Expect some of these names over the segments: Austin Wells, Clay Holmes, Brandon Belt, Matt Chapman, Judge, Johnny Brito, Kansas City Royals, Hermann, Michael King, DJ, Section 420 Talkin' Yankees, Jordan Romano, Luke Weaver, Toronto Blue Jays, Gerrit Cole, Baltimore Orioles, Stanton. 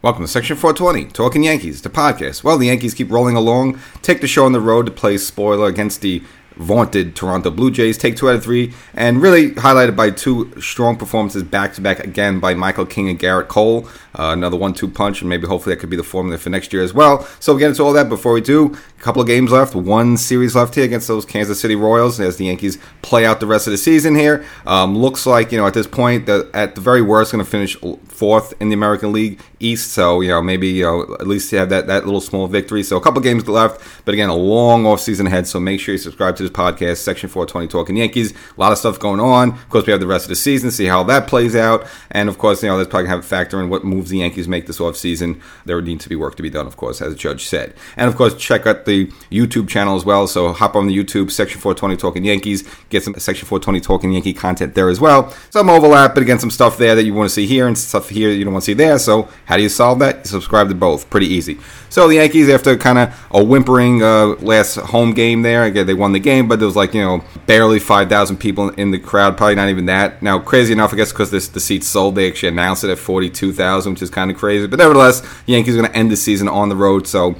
Welcome to Section 420, Talkin' Yankees, the podcast. Well, the Yankees keep rolling along, take the show on the road to play spoiler against the vaunted Toronto Blue Jays, take 2 out of 3, and really highlighted by 2 strong performances back-to-back again by Michael King and Gerrit Cole. Another 1-2 punch, and maybe hopefully that could be the formula for next year as well. So we'll get into all that. Before we do, a couple of games left, 1 series left here against those Kansas City Royals as the Yankees play out the rest of the season here. Looks like, at this point, at the very worst, going to finish 4th in the American League East, so maybe at least you have that little small victory. So a couple games left, but again, a long off season ahead. So make sure you subscribe to this podcast, Section 420 Talkin' Yankees. A lot of stuff going on. Of course, we have the rest of the season, see how that plays out, and of course, that's probably gonna have a factor in what moves the Yankees make this off season. There would need to be work to be done, of course, as Judge said. And of course, check out the YouTube channel as well. So hop on the YouTube, Section 420 Talkin' Yankees. Get some Section 420 Talkin' Yankee content there as well. Some overlap, but again, some stuff there that you want to see here and stuff here that you don't want to see there. So how do you solve that? You subscribe to both. Pretty easy. So the Yankees, after kind of a whimpering last home game there, again, they won the game, but there was barely 5,000 people in the crowd, probably not even that. Now, crazy enough, I guess, because the seats sold, they actually announced it at 42,000, which is kind of crazy. But nevertheless, the Yankees are going to end the season on the road, so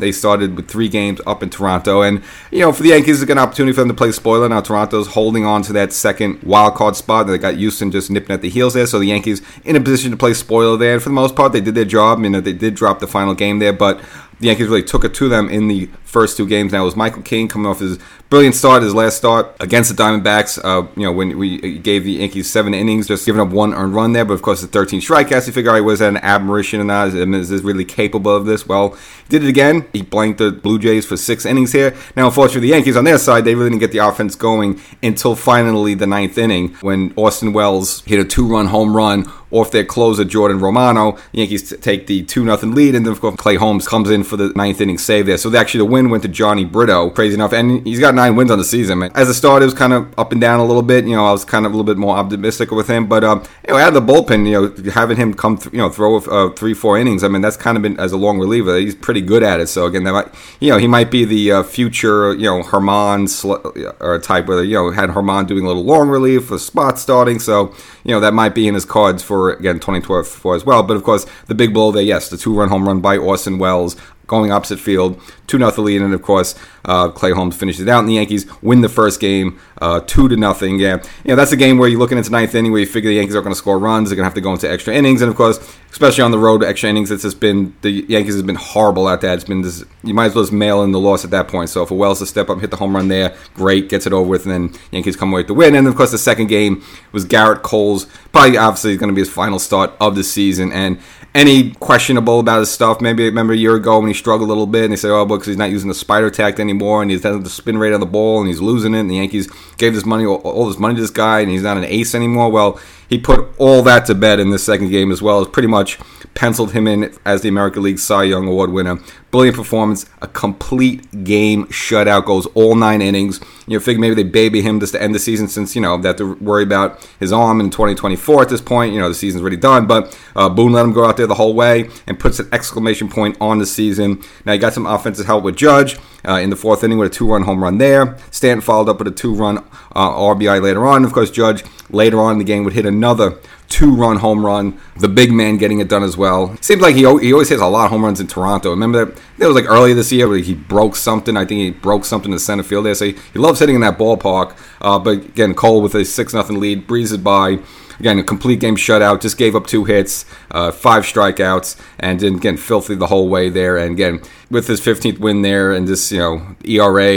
they started with 3 games up in Toronto. And, for the Yankees, it's a good opportunity for them to play spoiler. Now, Toronto's holding on to that second wild card spot. They got Houston just nipping at the heels there, so the Yankees in a position to play spoiler there. And for the most part, they did their job. They did drop the final game there, but the Yankees really took it to them in the first 2 games. Now, it was Michael King coming off his brilliant start, his last start against the Diamondbacks. When we gave the Yankees 7 innings, just giving up 1 earned run there. But, of course, the 13 strikeouts, you figure, was that an aberration or not? Is this really capable of this? Well, he did it again. He blanked the Blue Jays for 6 innings here. Now, unfortunately, the Yankees on their side, they really didn't get the offense going until finally the 9th inning when Austin Wells hit a 2-run home run off their closer, Jordan Romano. The Yankees take the 2-0 lead, and then, of course, Clay Holmes comes in for the 9th inning save there. So, actually, the win went to Johnny Brito, crazy enough, and he's got 9 wins on the season. As a starter, it was kind of up and down a little bit. I was kind of a little bit more optimistic with him, but out of the bullpen, having him come, throw 3-4 innings, that's kind of been, as a long reliever, he's pretty good at it. So, again, that might, he might be the future, Hermann type, where, had Hermann doing a little long relief for spot starting. So, that might be in his cards for, again, 2024 as well. But of course, the big blow there, yes, the 2-run home run by Austin Wells going opposite field, 2-0 lead, and of course, Clay Holmes finishes it out, and the Yankees win the first game, 2-0. Yeah, that's a game where you're looking into 9th inning where you figure the Yankees aren't going to score runs, they're going to have to go into extra innings, and of course, especially on the road, extra innings, it's just been, the Yankees has been horrible at that. It's been this, you might as well just mail in the loss at that point. So for Wells to step up, hit the home run there, great, gets it over with, and then Yankees come away with the win. And of course, the second game was Gerrit Cole's, probably obviously going to be his final start of the season, and any questionable about his stuff, maybe I remember a year ago when he struggled a little bit, and they said, because he's not using the spider tact anymore, and he's doesn't have the spin rate on the ball, and he's losing it, and the Yankees gave this money, all this money to this guy, and he's not an ace anymore. Well, he put all that to bed in this second game as well, as pretty much penciled him in as the American League Cy Young Award winner. Brilliant performance, a complete game shutout, goes all 9 innings. Figure maybe they baby him just to end the season, since, they have to worry about his arm in 2024 at this point. The season's already done, but Boone let him go out there the whole way and puts an exclamation point on the season. Now, you got some offensive help with Judge in the 4th inning with a 2-run home run there. Stanton followed up with a 2-run RBI later on. Of course, Judge later on in the game would hit another 2-run home run, the big man getting it done as well. Seems like he always hits a lot of home runs in Toronto. Remember that? It was like earlier this year where he broke something. I think he broke something in the center field there. So he loves hitting in that ballpark. But again, Cole with a 6-0 lead, breezes by. Again, a complete game shutout, just gave up 2 hits, 5 strikeouts, and didn't get filthy the whole way there. And again, with his 15th win there and this, ERA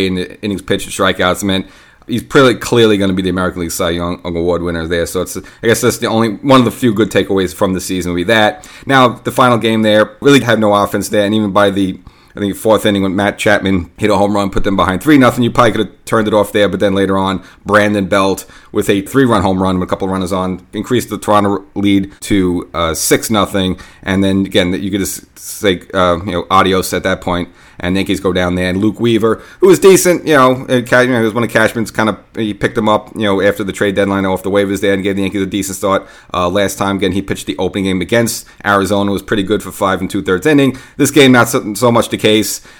and innings pitched and strikeouts, he's pretty clearly going to be the American League Cy Young Award winner there. So it's, I guess that's the only one of the few good takeaways from the season will be that. Now, the final game there, really had no offense there, and even by the 4th inning when Matt Chapman hit a home run, put them behind 3-0. You probably could have turned it off there, but then later on, Brandon Belt with a 3-run home run with a couple of runners on, increased the Toronto lead to 6-0. And then, again, you could just say, adios at that point. And the Yankees go down there. And Luke Weaver, who was decent, he was one of Cashman's kind of, he picked him up, after the trade deadline off the waivers there and gave the Yankees a decent start. Last time, again, he pitched the opening game against Arizona, was pretty good for 5 2/3 inning. This game, not so much the case.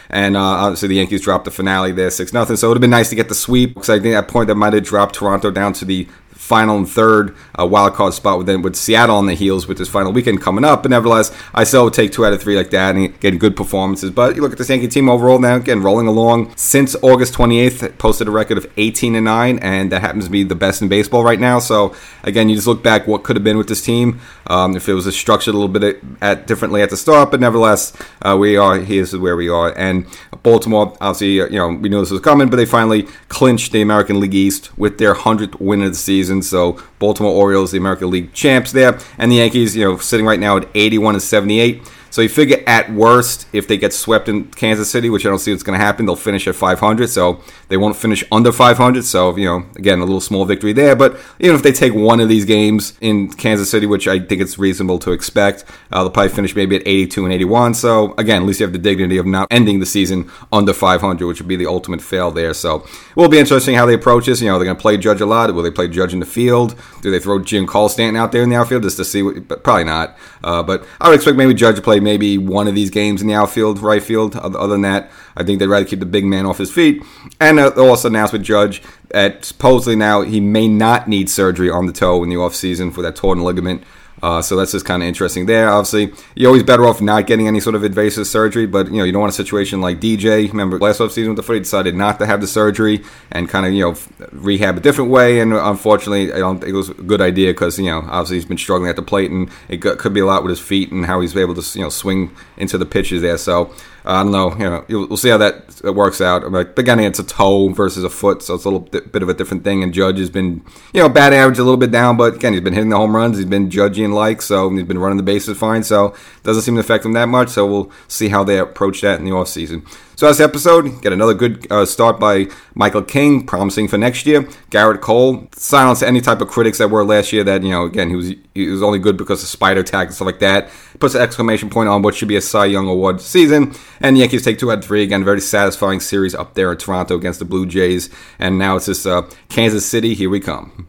And obviously, the Yankees dropped the finale there, 6-0. So it would have been nice to get the sweep, because I think at that point, that might have dropped Toronto down to the final and third wild card spot with Seattle on the heels with this final weekend coming up. But nevertheless, I still would take 2 out of 3 like that and getting good performances. But you look at the Yankee team overall now, again, rolling along since August 28th, posted a record of 18-9, and that happens to be the best in baseball right now. So again, you just look back what could have been with this team if it was structured a little bit differently at the start. But nevertheless, we are here. This is where we are. And Baltimore, obviously, we knew this was coming, but they finally clinched the American League East with their 100th win of the season. So Baltimore Orioles, the American League champs there, and the Yankees, sitting right now at 81-78. So you figure at worst, if they get swept in Kansas City, which I don't see what's going to happen, they'll finish at 500. So they won't finish under 500. So, again, a little small victory there. But even if they take one of these games in Kansas City, which I think it's reasonable to expect, they'll probably finish maybe at 82-81. So, again, at least you have the dignity of not ending the season under 500, which would be the ultimate fail there. So it will be interesting how they approach this. They're going to play Judge a lot. Will they play Judge in the field? Do they throw Stanton out there in the outfield just to see? But probably not. But I would expect maybe Judge to play maybe one of these games in the outfield, right field. Other than that, I think they'd rather keep the big man off his feet. And also announced with Judge that supposedly now he may not need surgery on the toe in the offseason for that torn ligament. So that's just kind of interesting there. Obviously, you're always better off not getting any sort of invasive surgery, but, you don't want a situation like DJ. Remember, last offseason with the foot, he decided not to have the surgery and kind of, rehab a different way. And unfortunately, I don't think it was a good idea because, obviously he's been struggling at the plate and it could be a lot with his feet and how he's able to, swing into the pitches there. So I don't know, we'll see how that works out. But again, it's a toe versus a foot, so it's a little bit of a different thing. And Judge has been, bad average a little bit down, but again, he's been hitting the home runs, he's been judging so he's been running the bases fine, so doesn't seem to affect him that much. So we'll see how they approach that in the offseason. So that's the episode. Get another good start by Michael King, promising for next year. Gerrit Cole, silence any type of critics that were last year that, again, he was only good because of spider attack and stuff like that. Puts an exclamation point on what should be a Cy Young Award season. And the Yankees take 2 out of 3. Again, very satisfying series up there in Toronto against the Blue Jays. And now it's just Kansas City. Here we come.